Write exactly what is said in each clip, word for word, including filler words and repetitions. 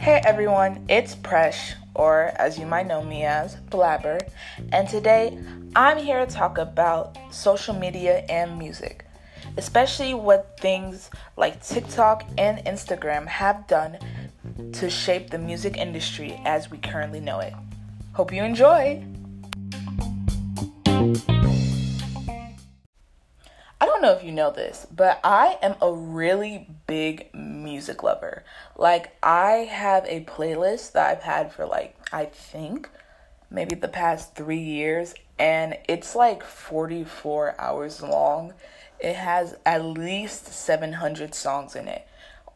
Hey everyone, it's Presh, or as you might know me as, Blabber, and today I'm here to talk about social media and music, especially what things like TikTok and Instagram have done to shape the music industry as we currently know it. Hope you enjoy! I don't know if you know this, but I am a really big music lover. Like, I have a playlist that I've had for, like, I think maybe the past three years, and it's like forty-four hours long. It has at least seven hundred songs in it,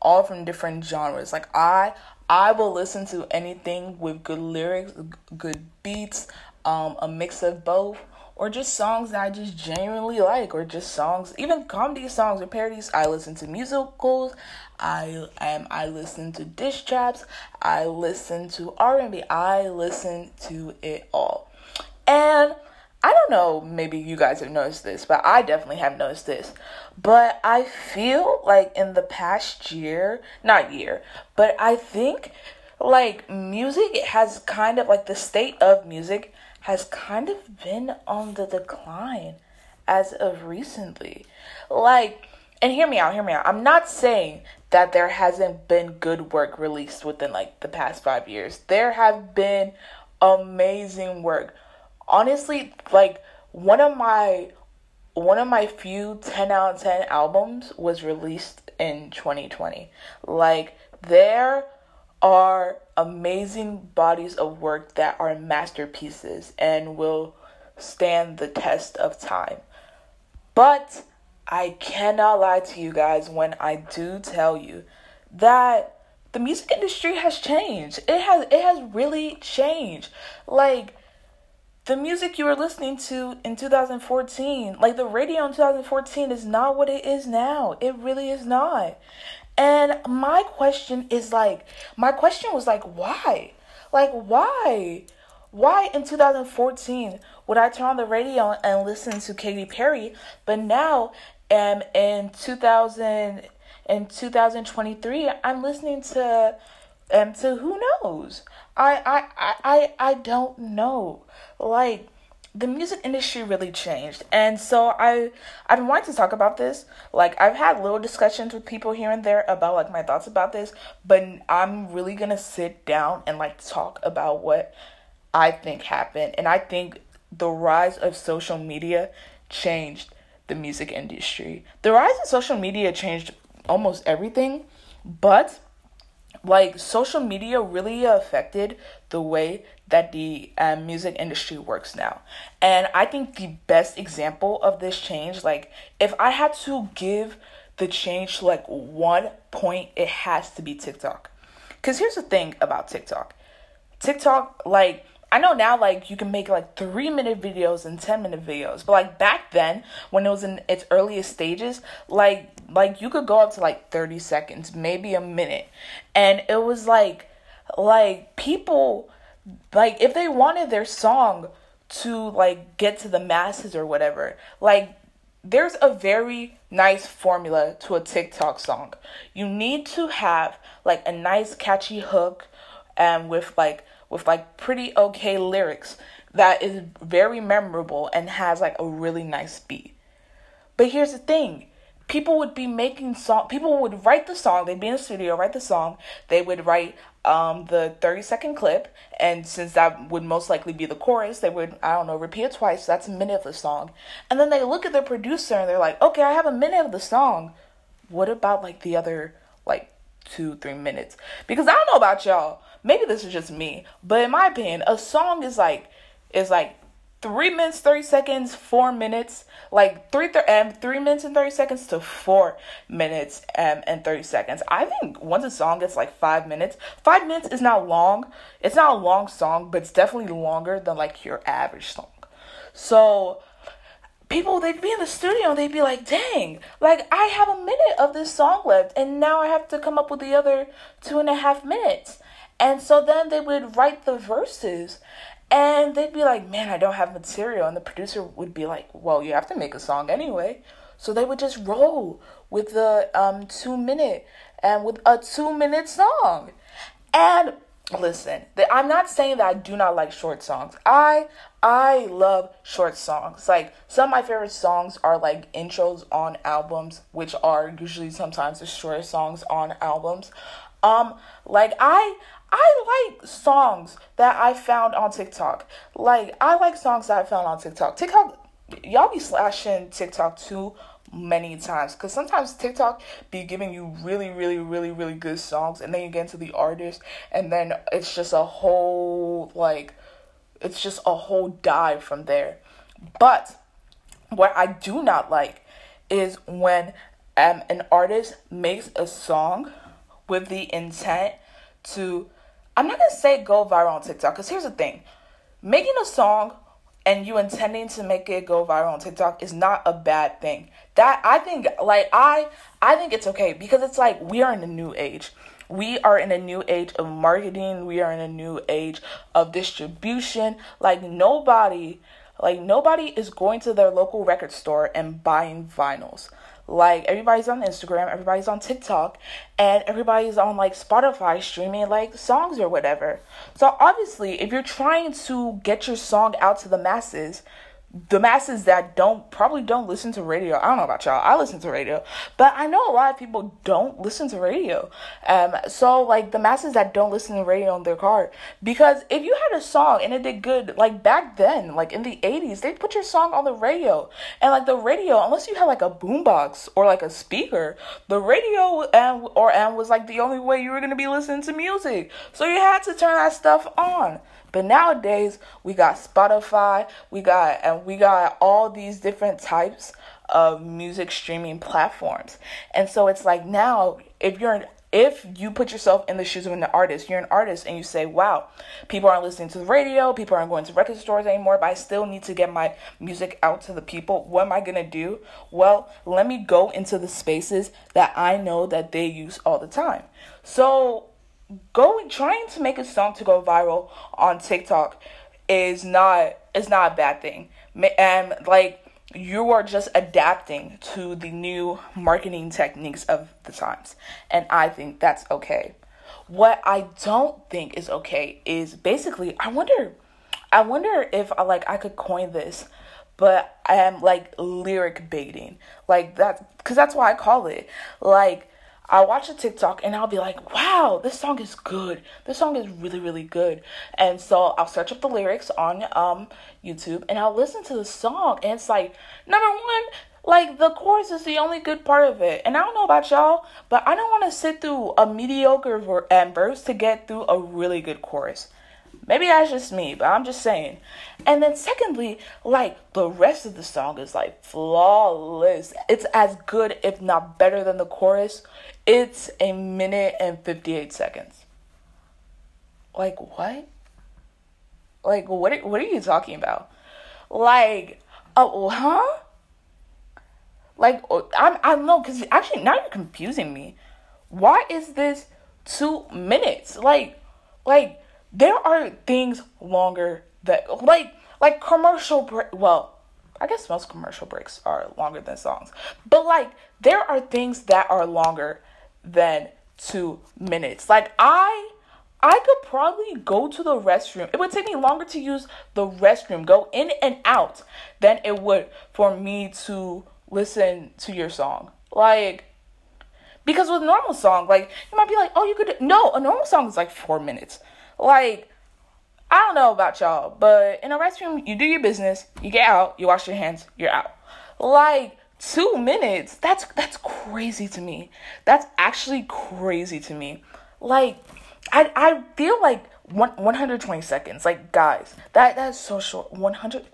all from different genres. Like, I I will listen to anything with good lyrics, good beats, um, a mix of both, or just songs that I just genuinely like, or just songs, even comedy songs or parodies. I listen to musicals, I um, I listen to diss traps, I listen to R and B, I listen to it all. And I don't know, maybe you guys have noticed this, but I definitely have noticed this. But I feel like in the past year, not year, but I think like music has kind of, like the state of music has kind of been on the decline as of recently. Like, and hear me out, hear me out. I'm not saying that there hasn't been good work released within like the past five years. There have been amazing work. Honestly, like one of my one of my few ten out of ten albums was released in twenty twenty. Like, there are amazing bodies of work that are masterpieces and will stand the test of time. But I cannot lie to you guys when I do tell you that the music industry has changed. It has it has really changed. Like, the music you were listening to in two thousand fourteen, like the radio in two thousand fourteen, is not what it is now. It really is not. And my question is like, my question was like, why? Like, why? Why in two thousand fourteen would I turn on the radio and listen to Katy Perry, but now um, in two thousand, in twenty twenty-three, I'm listening to um to who knows? I, I, I, I don't know. Like, the music industry really changed. And so I, I've been wanting to talk about this. Like, I've had little discussions with people here and there about, like, my thoughts about this. But I'm really going to sit down and, like, talk about what I think happened. And I think the rise of social media changed the music industry. The rise of social media changed almost everything. But like, social media really affected the way that the uh, music industry works now. And I think the best example of this change, like, if I had to give the change, like, one point, it has to be TikTok. Because here's the thing about TikTok. TikTok, like, I know now, like, you can make, like, three-minute videos and ten-minute videos. But, like, back then, when it was in its earliest stages, like, like you could go up to, like, thirty seconds, maybe a minute. And it was, like, like, people, like, if they wanted their song to, like, get to the masses or whatever, like, there's a very nice formula to a TikTok song. You need to have, like, a nice, catchy hook and with, like, with like pretty okay lyrics that is very memorable and has like a really nice beat. But here's the thing, people would be making song, people would write the song, they'd be in the studio, write the song, they would write um the thirty second clip, and since that would most likely be the chorus, they would, I don't know, repeat it twice, so that's a minute of the song. And then they look at their producer and they're like, okay, I have a minute of the song, what about like the other like two, three minutes? Because I don't know about y'all, maybe this is just me, but in my opinion, a song is like, is like three minutes, thirty seconds, four minutes, like three, th- um, three minutes and thirty seconds to four minutes um, and thirty seconds. I think once a song gets like five minutes, five minutes is not long. It's not a long song, but it's definitely longer than like your average song. So people, they'd be in the studio and they'd be like, dang, like I have a minute of this song left and now I have to come up with the other two and a half minutes. And so then they would write the verses and they'd be like, man, I don't have material. And the producer would be like, well, you have to make a song anyway. So they would just roll with the um two minute and with a two minute song. And listen, I'm not saying that I do not like short songs. I I love short songs. Like, some of my favorite songs are like intros on albums, which are usually sometimes the shortest songs on albums. Um, like I I like songs that I found on TikTok. Like I like songs that I found on TikTok. TikTok, y'all be slashing TikTok too many times, because sometimes TikTok be giving you really really really really good songs, and then you get into the artist, and then it's just a whole like it's just a whole dive from there. But what I do not like is when um an artist makes a song with the intent to, I'm not gonna say go viral on TikTok, because here's the thing, making a song and you intending to make it go viral on TikTok is not a bad thing. That I think, like, I I think it's okay, because it's like, we are in a new age. We are in a new age of marketing. We are in a new age of distribution. Like, nobody, like, nobody is going to their local record store and buying vinyls. Like, everybody's on Instagram, everybody's on TikTok, and everybody's on, like, Spotify streaming, like, songs or whatever. So, obviously, if you're trying to get your song out to the masses, the masses that don't, probably don't listen to radio. I don't know about y'all. I listen to radio. But I know a lot of people don't listen to radio. Um, so, like, the masses that don't listen to radio on their car. Because if you had a song and it did good, like, back then, like, in the eighties, they'd put your song on the radio. And, like, the radio, unless you had, like, a boombox or, like, a speaker, the radio and or and was, like, the only way you were going to be listening to music. So you had to turn that stuff on. But nowadays, we got Spotify, we got, and we got all these different types of music streaming platforms. And so it's like, now, if you're, an, if you put yourself in the shoes of an artist, you're an artist, and you say, wow, people aren't listening to the radio, people aren't going to record stores anymore, but I still need to get my music out to the people. What am I going to do? Well, let me go into the spaces that I know that they use all the time. So, Go trying to make a song to go viral on TikTok is not is not a bad thing. And like, you are just adapting to the new marketing techniques of the times, and I think that's okay. What I don't think is okay is basically, I wonder, I wonder if I like I could coin this, but I am like lyric baiting, like that, because that's why I call it like. I watch a TikTok and I'll be like, wow, this song is good. This song is really, really good. And so I'll search up the lyrics on um YouTube and I'll listen to the song. And it's like, number one, like the chorus is the only good part of it. And I don't know about y'all, but I don't want to sit through a mediocre verse to get through a really good chorus. Maybe that's just me, but I'm just saying. And then secondly, like, the rest of the song is, like, flawless. It's as good, if not better, than the chorus. It's a minute and fifty-eight seconds. Like, what? Like, what are, what are you talking about? Like, oh, uh, huh? Like, I, I don't know, because actually, now you're confusing me. Why is this two minutes? Like, like... There are things longer that, like, like commercial break. Well, I guess most commercial breaks are longer than songs. But, like, there are things that are longer than two minutes. Like, I, I could probably go to the restroom. It would take me longer to use the restroom, go in and out, than it would for me to listen to your song. Like... Because with a normal song, like, you might be like, oh, you could... No, a normal song is, like, four minutes. Like, I don't know about y'all, but in a restroom, you do your business, you get out, you wash your hands, you're out. Like, two minutes, that's that's crazy to me. That's actually crazy to me. Like, I I feel like one, one hundred twenty seconds. Like, guys, that that's so short. one hundred,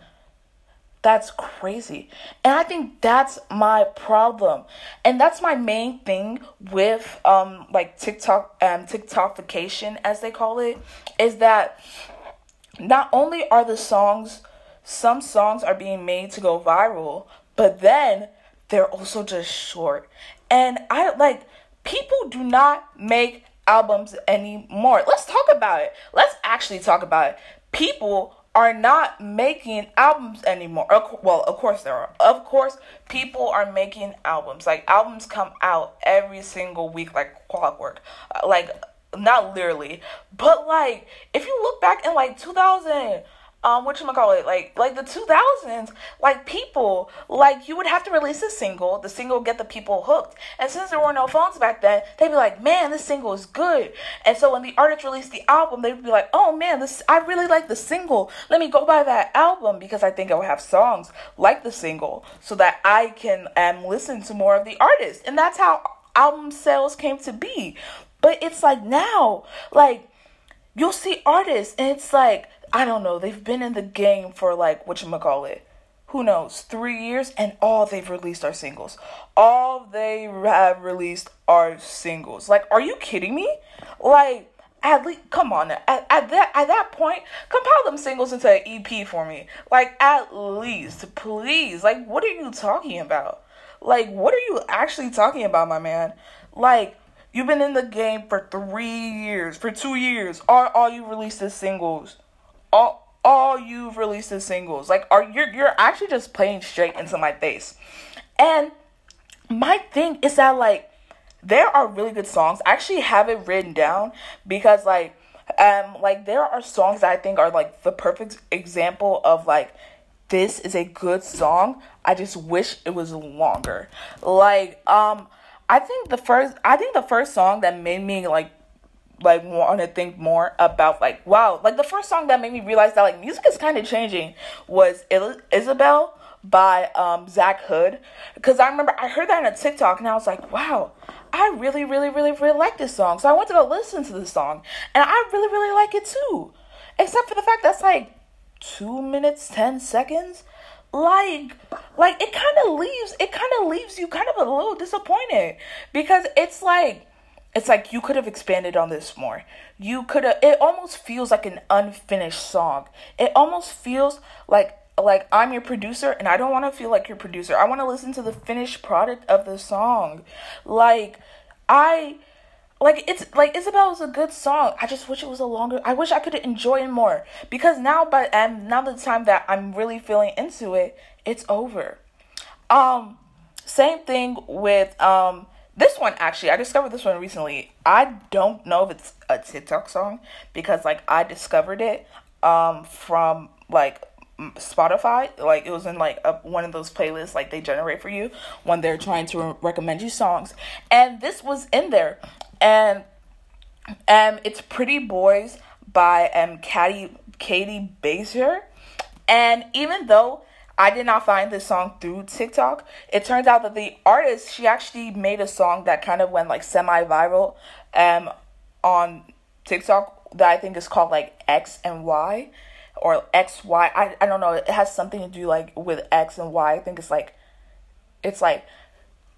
that's crazy. And I think that's my problem. And that's my main thing with um like TikTok um TikTokification, as they call it, is that not only are the songs, some songs are being made to go viral, but then they're also just short. And I like, people do not make albums anymore. Let's talk about it. Let's actually talk about it. People are not making albums anymore. Well, of course there are. Of course, people are making albums. Like, albums come out every single week, like clockwork. Like, not literally, but like, if you look back in like two thousand, um, whatchamacallit, like, like the two thousands, like people, like you would have to release a single, the single get the people hooked. And since there were no phones back then, they'd be like, man, this single is good. And so when the artist released the album, they'd be like, oh man, this, I really like the single. Let me go buy that album because I think it will have songs like the single so that I can um, listen to more of the artist. And that's how album sales came to be. But it's like now, like, you'll see artists and it's like, I don't know, they've been in the game for like, whatchamacallit, who knows, three years, and all they've released are singles. All they have released are singles. Like, are you kidding me? Like, at least, come on, at, at that at that point, compile them singles into an E P for me. Like, at least, please. Like, what are you talking about? Like, what are you actually talking about, my man? Like, you've been in the game for three years, for two years. All, all you've released is singles. All, all you've released is singles. Like, are you're you're actually just playing straight into my face. And my thing is that, like, there are really good songs. I actually have it written down because, like, um, like there are songs that I think are like the perfect example of like, this is a good song. I just wish it was longer. Like, um. I think the first, I think the first song that made me like, like want to think more about like, wow, like the first song that made me realize that like music is kind of changing was Isabelle by um, Zach Hood. Because I remember I heard that on a TikTok and I was like, wow, I really, really, really, really like this song. So I went to go listen to this song and I really, really like it too. Except for the fact that's like two minutes, ten seconds. Like, like it kind of leaves, it kind of leaves you kind of a little disappointed because it's like, it's like you could have expanded on this more. You could have, it almost feels like an unfinished song. It almost feels like, like I'm your producer and I don't want to feel like your producer. I want to listen to the finished product of the song. Like I, like it's like Isabelle is a good song. I just wish it was a longer, I wish I could enjoy it more because now, but and now the time that I'm really feeling into it, it's over. Um, same thing with um this one actually. I discovered this one recently. I don't know if it's a TikTok song because like I discovered it um from like Spotify. Like it was in like a, one of those playlists like they generate for you when they're trying to re- recommend you songs, and this was in there. And um, it's Pretty Boys by um Katie Katie Baser. And even though I did not find this song through TikTok, it turns out that the artist, she actually made a song that kind of went like semi-viral um on TikTok that I think is called like X and Y or X Y. I, I don't know. It has something to do like with X and Y. I think it's like, it's like,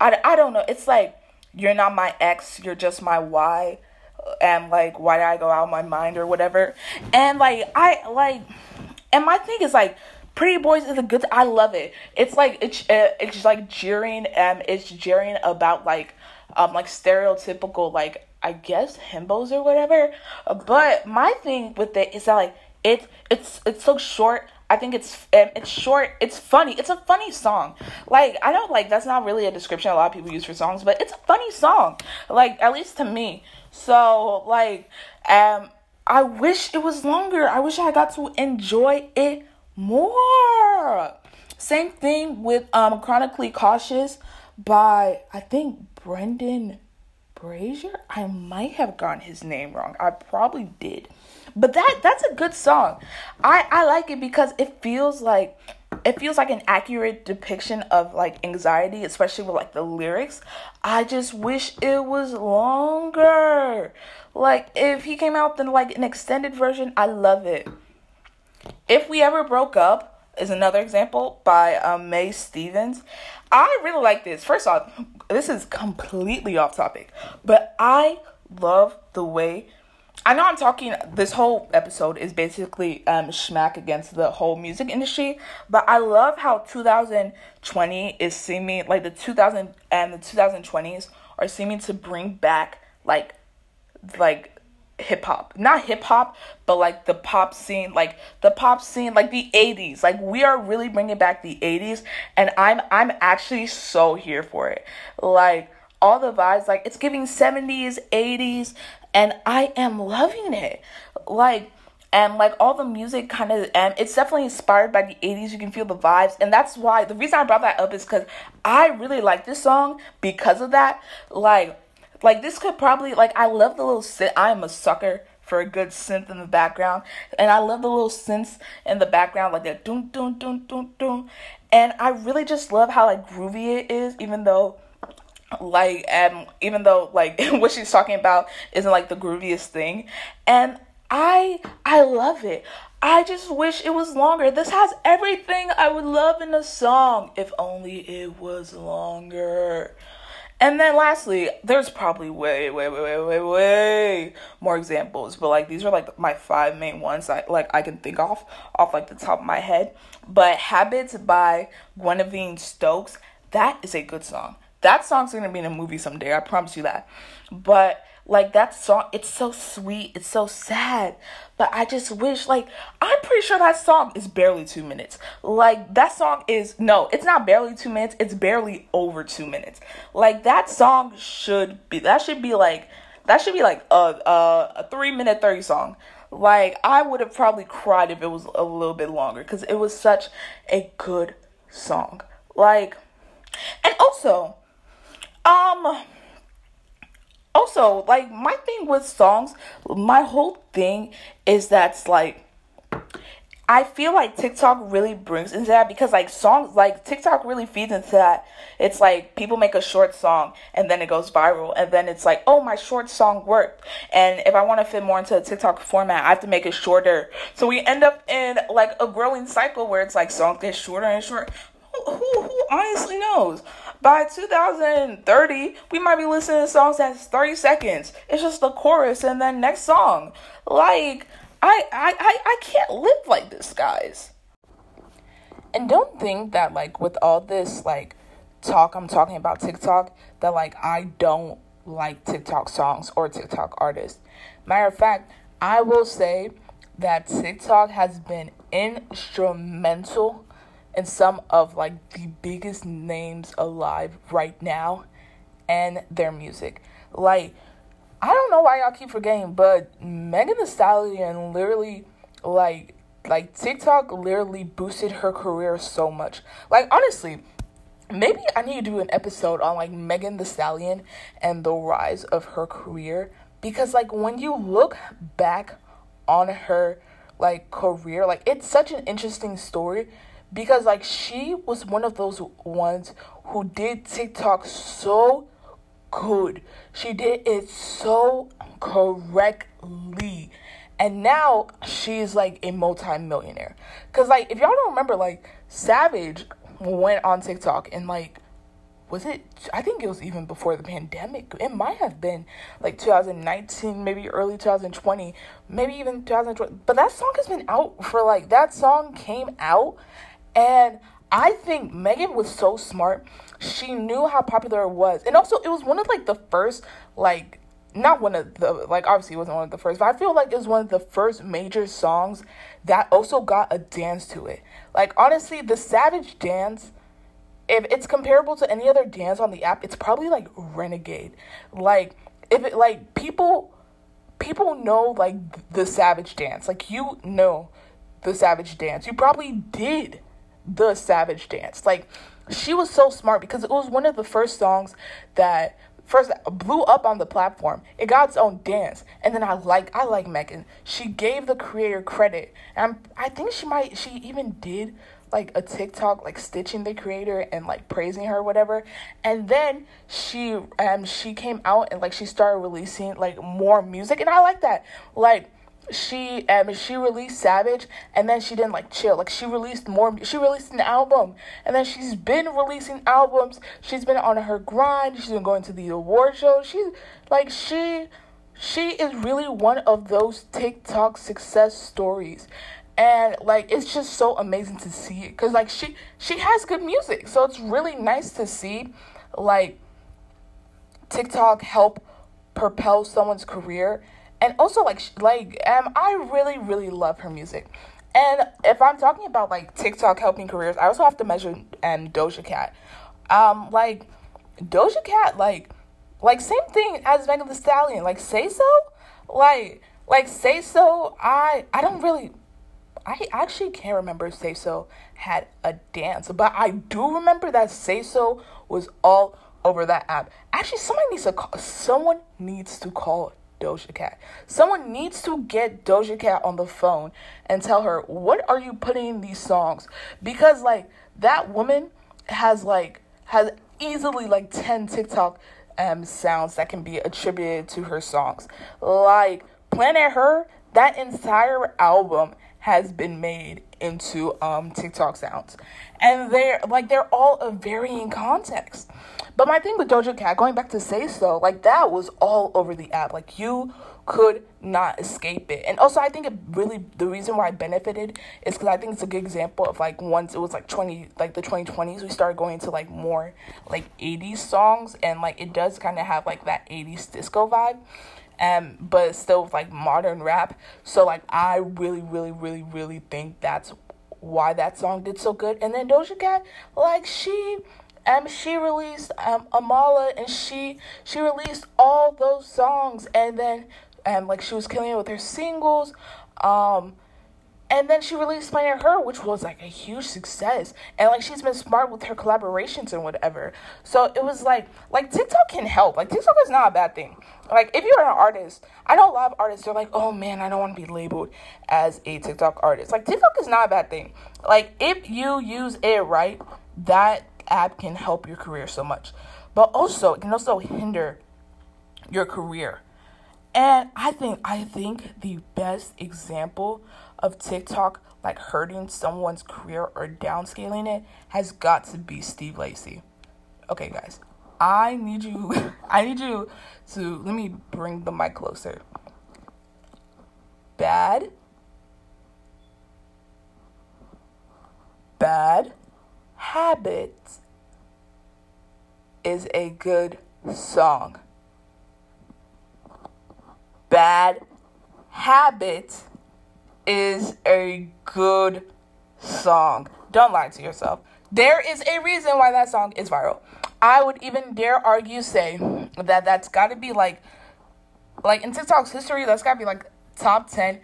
I, I don't know. It's like, you're not my ex, you're just my why, and like, why did I go out of my mind or whatever? And like, I like, and my thing is like, Pretty Boys is a good, I love it. It's like, it's, it's like jeering, and it's jeering about like, um, like stereotypical, like, I guess himbos or whatever. But my thing with it is that like, it's, it's, it's so short. I think it's um, it's short, it's funny, it's a funny song. Like, I don't, like, that's not really a description a lot of people use for songs, but it's a funny song, like, at least to me. So, like, um, I wish it was longer. I wish I got to enjoy it more. Same thing with um, Chronically Cautious by, I think, Brendan Brazier? I might have gotten his name wrong. I probably did. But that that's a good song. I, I like it because it feels like it feels like an accurate depiction of like anxiety, especially with like the lyrics. I just wish it was longer. Like if he came out with like an extended version, I love it. If We Ever Broke Up is another example by um, Mae Stevens. I really like this. First off, this is completely off topic, but I love the way, I know I'm talking, this whole episode is basically um smack against the whole music industry, but I love how two thousand twenty is seeming, like the two thousand and the twenty twenties are seeming to bring back like, like hip hop, not hip hop, but like the pop scene, like the pop scene, like the eighties, like we are really bringing back the eighties, and I'm, I'm actually so here for it. Like all the vibes, like it's giving seventies, eighties, and I am loving it. Like, and like all the music kind of, and it's definitely inspired by the eighties. You can feel the vibes, and that's why the reason I brought that up is because I really like this song because of that. Like, like this could probably, like I love the little synth. I am a sucker for a good synth in the background, and I love the little synths in the background, like that doom doom doom doom doom. And I really just love how like groovy it is, even though. Like, um, even though, like, what she's talking about isn't, like, the grooviest thing. And I, I love it. I just wish it was longer. This has everything I would love in a song. If only it was longer. And then lastly, there's probably way, way, way, way, way, way more examples. But, like, these are, like, my five main ones I, like, I can think off, off, like, the top of my head. But Habits by Gwen Stefani, that is a good song. That song's gonna be in a movie someday, I promise you that. But, like, that song, it's so sweet, it's so sad. But I just wish, like, I'm pretty sure that song is barely two minutes. Like, that song is, no, it's not barely two minutes, it's barely over two minutes. Like, that song should be, that should be, like, that should be, like, a, a, a three minute thirty song. Like, I would have probably cried if it was a little bit longer, because it was such a good song. Like, and also... Um, also, like, my thing with songs, my whole thing is that's, like, I feel like TikTok really brings into that because, like, songs, like, TikTok really feeds into that. It's, like, people make a short song, and then it goes viral, and then it's, like, oh, my short song worked, and if I want to fit more into a TikTok format, I have to make it shorter. So we end up in, like, a growing cycle where it's, like, songs get shorter and shorter. Who, who, who honestly knows? By two thousand thirty, we might be listening to songs that's thirty seconds. It's just the chorus and then next song. Like, I, I, I, I can't live like this, guys. And don't think that, like, with all this, like, talk I'm talking about TikTok, that, like, I don't like TikTok songs or TikTok artists. Matter of fact, I will say that TikTok has been instrumental and some of, like, the biggest names alive right now and their music. Like, I don't know why y'all keep forgetting, but Megan Thee Stallion literally, like, like TikTok literally boosted her career so much. Like, honestly, maybe I need to do an episode on, like, Megan Thee Stallion and the rise of her career. Because, like, when you look back on her, like, career, like, it's such an interesting story. Because, like, she was one of those ones who did TikTok so good. She did it so correctly. And now she's, like, a multi-millionaire. Because, like, if y'all don't remember, like, Savage went on TikTok and, like, was it? I think it was even before the pandemic. It might have been, like, two thousand nineteen, maybe early two thousand twenty, maybe even two thousand twenty. But that song has been out for, like, that song came out. And I think Megan was so smart. She knew how popular it was. And also, it was one of, like, the first, like, not one of the, like, obviously it wasn't one of the first, but I feel like it was one of the first major songs that also got a dance to it. Like, honestly, the Savage dance, if it's comparable to any other dance on the app, it's probably, like, Renegade. Like, if it, like, people, people know, like, the Savage dance. Like, you know the Savage dance. You probably did the Savage dance. Like, she was so smart because it was one of the first songs that first blew up on the platform. It got its own dance. And then I like I like Megan. She gave the creator credit. And I'm, I think she might she even did like a TikTok like stitching the creator and like praising her or whatever. And then she um she came out and like she started releasing like more music, and I like that. Like She um she released Savage, and then she didn't like chill. Like she released more. She released an album, and then she's been releasing albums. She's been on her grind. She's been going to the award show. She's like she, she is really one of those TikTok success stories, and like it's just so amazing to see it because like she she has good music. So it's really nice to see, like, TikTok help propel someone's career. And also, like, like um, I really, really love her music. And if I'm talking about, like, TikTok helping careers, I also have to measure um, Doja Cat. Um, like, Doja Cat, like, like, same thing as Megan Thee Stallion. Like, Say So? Like, like, Say So, I, I don't really... I actually can't remember if Say So had a dance, but I do remember that Say So was all over that app. Actually, someone needs to call, someone needs to call Doja Cat. Someone needs to get Doja Cat on the phone and tell her, what are you putting in these songs? Because, like, that woman has, like, has easily, like, ten TikTok um, sounds that can be attributed to her songs. Like, Planet Her, that entire album has been made into um TikTok sounds, and they're like they're all of varying context. But my thing with Doja Cat, going back to Say So, like, that was all over the app. Like, you could not escape it. And also, I think it really, the reason why I benefited is because I think it's a good example of, like, once it was like twenty, like the twenty twenties, we started going to, like, more like eighties songs, and, like, it does kind of have, like, that eighties disco vibe. Um, but still with, like, modern rap. So, like, I really, really, really, really think that's why that song did so good. And then Doja Cat, like, she, um, she released um Amala, and she she released all those songs, and then um like she was killing it with her singles, um, and then she released Planet Her, which was, like, a huge success. And, like, she's been smart with her collaborations and whatever. So it was, like, like, TikTok can help. Like, TikTok is not a bad thing. Like, if you're an artist, I know a lot of artists, they're like, oh, man, I don't want to be labeled as a TikTok artist. Like, TikTok is not a bad thing. Like, if you use it right, that app can help your career so much. But also, it can also hinder your career. And I think, I think the best example of TikTok, like, hurting someone's career or downscaling it has got to be Steve Lacy. Okay, guys, I need you, I need you to, let me bring the mic closer. Bad, Bad Habit is a good song. Bad Habit is a good song. Don't lie to yourself. There is a reason why that song is viral. I would even dare argue, say, that that's got to be, like, like, in TikTok's history, that's got to be, like, top ten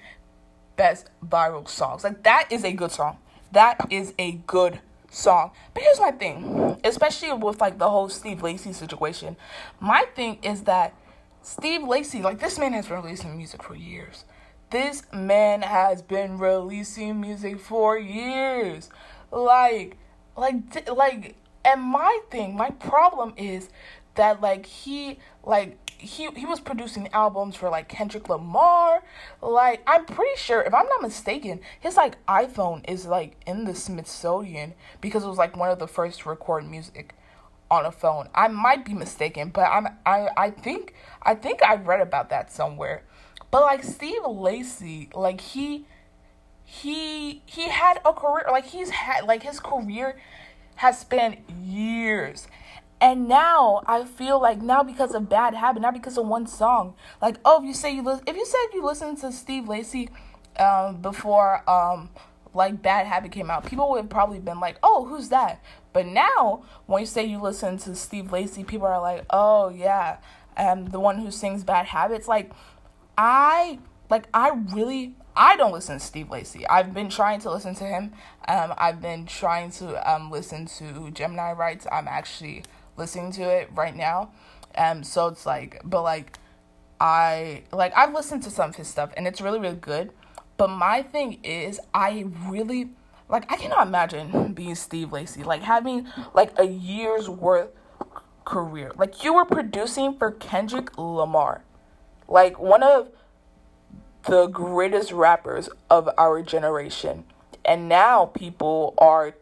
best viral songs. Like, that is a good song. That is a good song. But here's my thing, especially with, like, the whole Steve Lacy situation. My thing is that Steve Lacy, like, this man has been releasing music for years. This man has been releasing music for years. Like, like, like, and my thing, my problem is that, like, he, like, he, he was producing albums for, like, Kendrick Lamar. Like, I'm pretty sure, if I'm not mistaken, his, like, iPhone is, like, in the Smithsonian because it was, like, one of the first to record music on a phone. I might be mistaken, but I'm I I think I think I read about that somewhere. But, like, Steve Lacy, like, he he he had a career, like, he's had, like, his career has spanned years. And now I feel like, now because of Bad Habit, not because of one song, like, oh, if you say you li- if you said you listened to Steve Lacy um before um like Bad Habit came out, people would have probably been like, oh, who's that? But now, when you say you listen to Steve Lacy, people are like, oh, yeah, um, the one who sings Bad Habits. Like, I, like, I really, I don't listen to Steve Lacy. I've been trying to listen to him. Um, I've been trying to um listen to Gemini Rights. I'm actually listening to it right now. Um, so it's like, but, like, I, like, I've listened to some of his stuff, and it's really, really good. But my thing is, I really... Like, I cannot imagine being Steve Lacy. Like, having, like, a year's worth career. Like, you were producing for Kendrick Lamar. Like, one of the greatest rappers of our generation. And now people are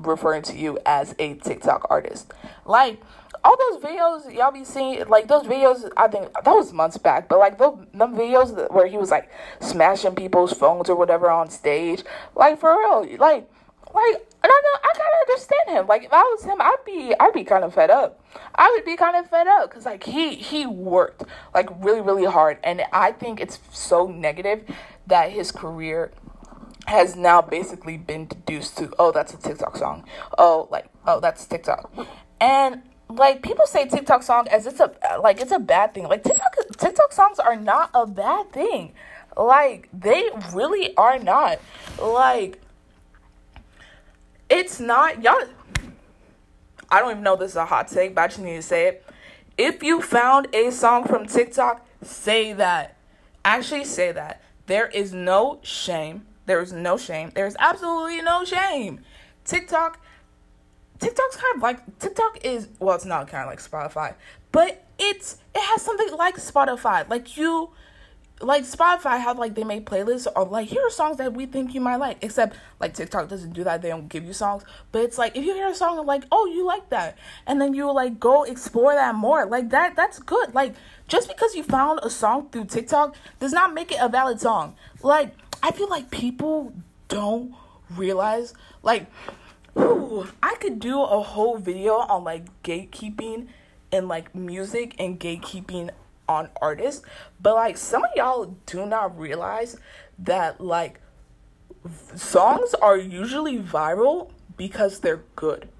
referring to you as a TikTok artist. Like, all those videos y'all be seeing, like, those videos, I think, that was months back, but, like, the, the videos where he was, like, smashing people's phones or whatever on stage, like, for real, like, like, And I don't, I gotta understand him. Like, if I was him, I'd be, I'd be kind of fed up. I would be kind of fed up, because, like, he, he worked, like, really, really hard. And I think it's so negative that his career has now basically been deduced to, oh, that's a TikTok song. Oh, like, oh, that's TikTok. And, like, people say TikTok song as it's a, like, it's a bad thing. Like, TikTok, TikTok songs are not a bad thing. Like, they really are not. Like... It's not, y'all, I don't even know if this is a hot take, but I just need to say it. If you found a song from TikTok, say that. Actually say that. There is no shame. There is no shame. There is absolutely no shame. TikTok, TikTok's kind of like, TikTok is, well, it's not kind of like Spotify, but it's, it has something like Spotify. Like you, like Spotify, have like they make playlists of like, here are songs that we think you might like, except like TikTok doesn't do that. They don't give you songs, but it's like if you hear a song, I'm like, oh, you like that, and then you like go explore that more. Like that that's good. Like, just because you found a song through TikTok does not make it a valid song. Like, I feel like people don't realize, like, ooh, I could do a whole video on like gatekeeping and like music and gatekeeping on artists, but like some of y'all do not realize that like v- songs are usually viral because they're good.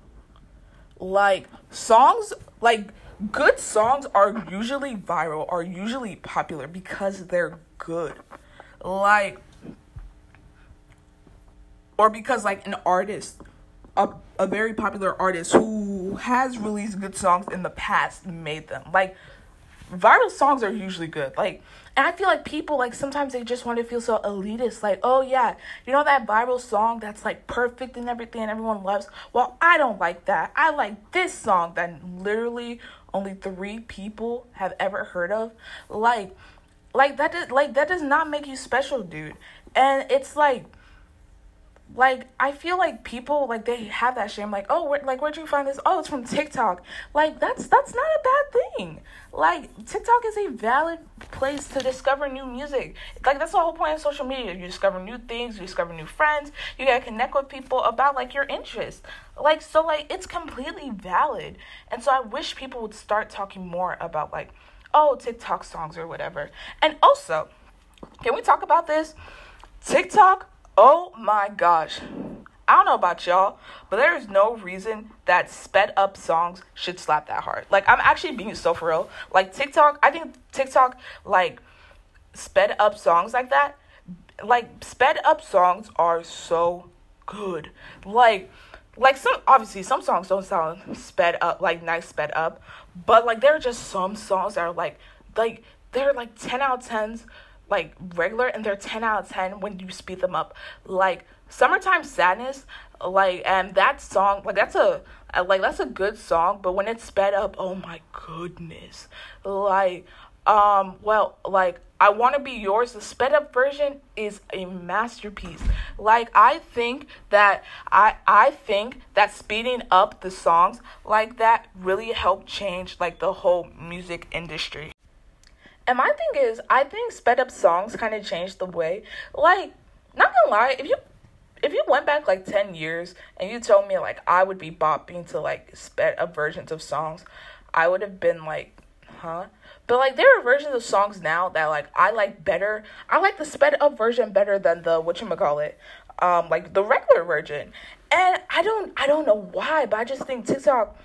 Like songs, like good songs are usually viral, are usually popular because they're good. Like, or because like an artist, a, a very popular artist who has released good songs in the past made them. Like, viral songs are usually good. Like, and I feel like people, like, sometimes they just want to feel so elitist. Like, oh, yeah, you know that viral song that's, like, perfect and everything and everyone loves? Well, I don't like that. I like this song that literally only three people have ever heard of. Like, like that, does, like, that does not make you special, dude. And it's, like, like, I feel like people, like, they have that shame. Like, oh, where, like, where'd you find this? Oh, it's from TikTok. Like, that's that's not a bad thing. Like, TikTok is a valid place to discover new music. Like, that's the whole point of social media. You discover new things. You discover new friends. You gotta connect with people about, like, your interests. Like, so, like, it's completely valid. And so I wish people would start talking more about, like, oh, TikTok songs or whatever. And also, can we talk about this? TikTok. Oh my gosh, I don't know about y'all, but there is no reason that sped up songs should slap that hard. Like, I'm actually being so for real. Like, TikTok, I think TikTok, like, sped up songs like that. Like, sped up songs are so good. Like, like some, obviously, some songs don't sound sped up, like, nice sped up. But, like, there are just some songs that are, like, like, they're, like, ten out of tens. Like, regular, and they're ten out of ten when you speed them up. Like, Summertime Sadness, like, and that song, like, that's a, like, that's a good song, but when it's sped up, oh my goodness. Like, um, well, like, I Wanna Be Yours, the sped up version is a masterpiece. Like, I think that, I, I think that speeding up the songs like that really helped change, like, the whole music industry. And my thing is, I think sped up songs kind of changed the way, like, not gonna lie, if you if you went back like ten years and you told me like I would be bopping to like sped up versions of songs, I would have been like, huh? But like there are versions of songs now that like I like better. I like the sped up version better than the whatchamacallit, um, like the regular version. And I don't I don't know why, but I just think TikTok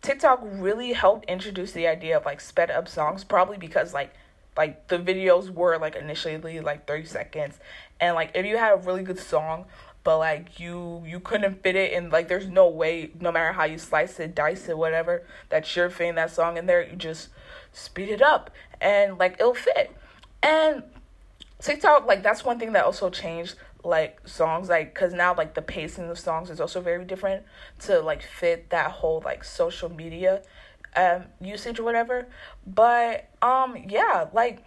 TikTok really helped introduce the idea of like sped up songs, probably because like like the videos were like initially like thirty seconds, and like if you had a really good song but like you you couldn't fit it, and like there's no way, no matter how you slice it, dice it, whatever, that you're fitting that song in there, you just speed it up and like it'll fit. And TikTok, like that's one thing that also changed like songs, like because now like the pacing of songs is also very different to like fit that whole like social media um usage or whatever. But um yeah, like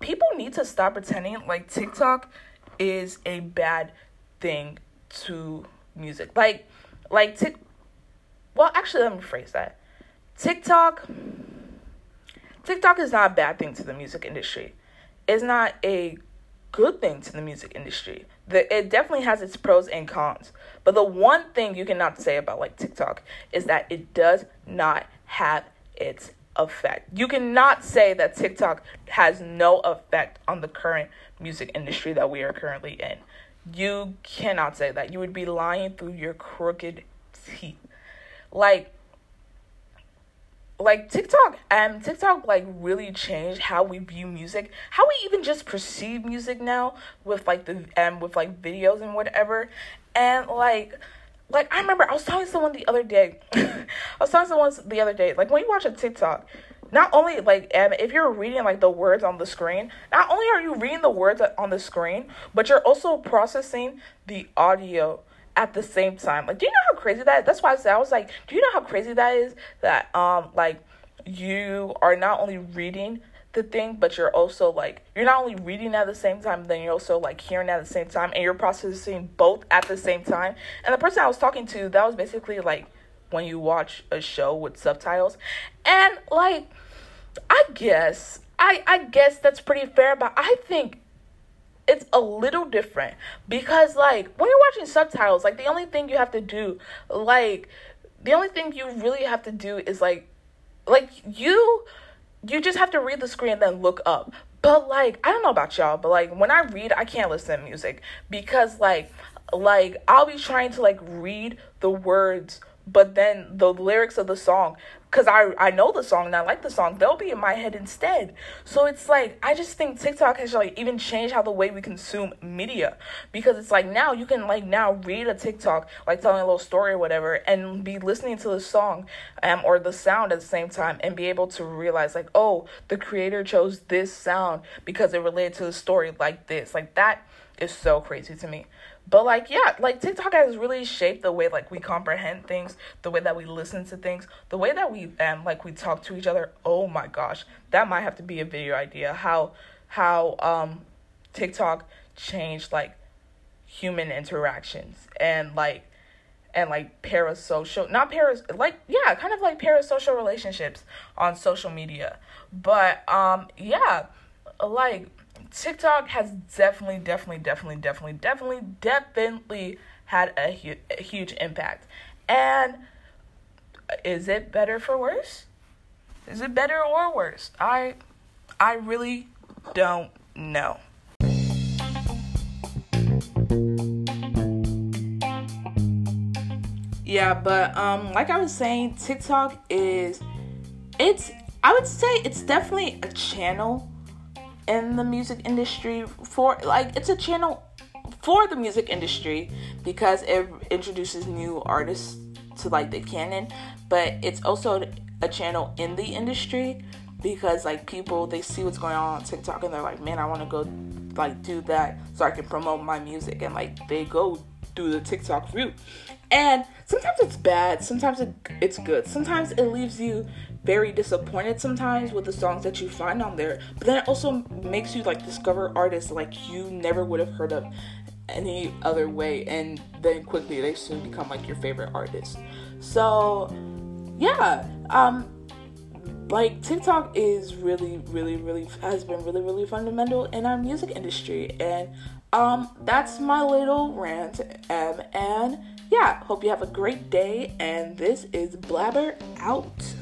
people need to stop pretending like TikTok is a bad thing to music. Like like tick well actually let me rephrase that. TikTok TikTok is not a bad thing to the music industry. It's not a good thing to the music industry. the, it definitely has its pros and cons. But the one thing you cannot say about, like, TikTok is that it does not have its effect. You cannot say that TikTok has no effect on the current music industry that we are currently in. You cannot say that. You would be lying through your crooked teeth. Like, like TikTok, um, TikTok like really changed how we view music, how we even just perceive music now with like the um with like videos and whatever, and like, like I remember I was telling someone the other day, I was telling someone the other day, like when you watch a TikTok, not only like um if you're reading like the words on the screen, not only are you reading the words on the screen, but you're also processing the audio at the same time. Like, do you know how crazy that is? That's why I said, I was like, do you know how crazy that is? That, um, like, you are not only reading the thing, but you're also, like, you're not only reading at the same time, then you're also, like, hearing at the same time, and you're processing both at the same time. And the person I was talking to, that was basically, like, when you watch a show with subtitles. And, like, I guess, I, I guess that's pretty fair, but I think it's a little different because, like, when you're watching subtitles, like, the only thing you have to do, like, the only thing you really have to do is, like, like, you, you just have to read the screen and then look up. But, like, I don't know about y'all, but, like, when I read, I can't listen to music because, like, like, I'll be trying to, like, read the words, but then the lyrics of the song, because I, I know the song and I like the song, they'll be in my head instead. So it's like, I just think TikTok has like even changed how the way we consume media, because it's like now you can like now read a TikTok, like telling a little story or whatever, and be listening to the song um or the sound at the same time and be able to realize like, oh, the creator chose this sound because it related to the story like this. Like, that is so crazy to me. But, like, yeah, like, TikTok has really shaped the way, like, we comprehend things, the way that we listen to things, the way that we, um, like, we talk to each other. Oh, my gosh. That might have to be a video idea, how, how, um, TikTok changed, like, human interactions and, like, and, like, parasocial, not paras, like, yeah, kind of, like, parasocial relationships on social media. But, um, yeah, like, TikTok has definitely, definitely, definitely, definitely, definitely, definitely had a, hu- a huge impact. And is it better for worse? Is it better or worse? I, I really don't know. Yeah, but um, like I was saying, TikTok is, it's, I would say it's definitely a channel in the music industry for, like, it's a channel for the music industry because it introduces new artists to, like, the canon, but it's also a channel in the industry because, like, people, they see what's going on on TikTok and they're like, man, I want to go, like, do that so I can promote my music, and, like, they go through the TikTok route. And sometimes it's bad, sometimes it, it's good, sometimes it leaves you very disappointed sometimes with the songs that you find on there, but then it also makes you, like, discover artists like you never would have heard of any other way, and then quickly they soon become, like, your favorite artist. So yeah, um like, TikTok is really, really, really, has been really, really fundamental in our music industry. And um that's my little rant, um and yeah, hope you have a great day, and this is Blabber out.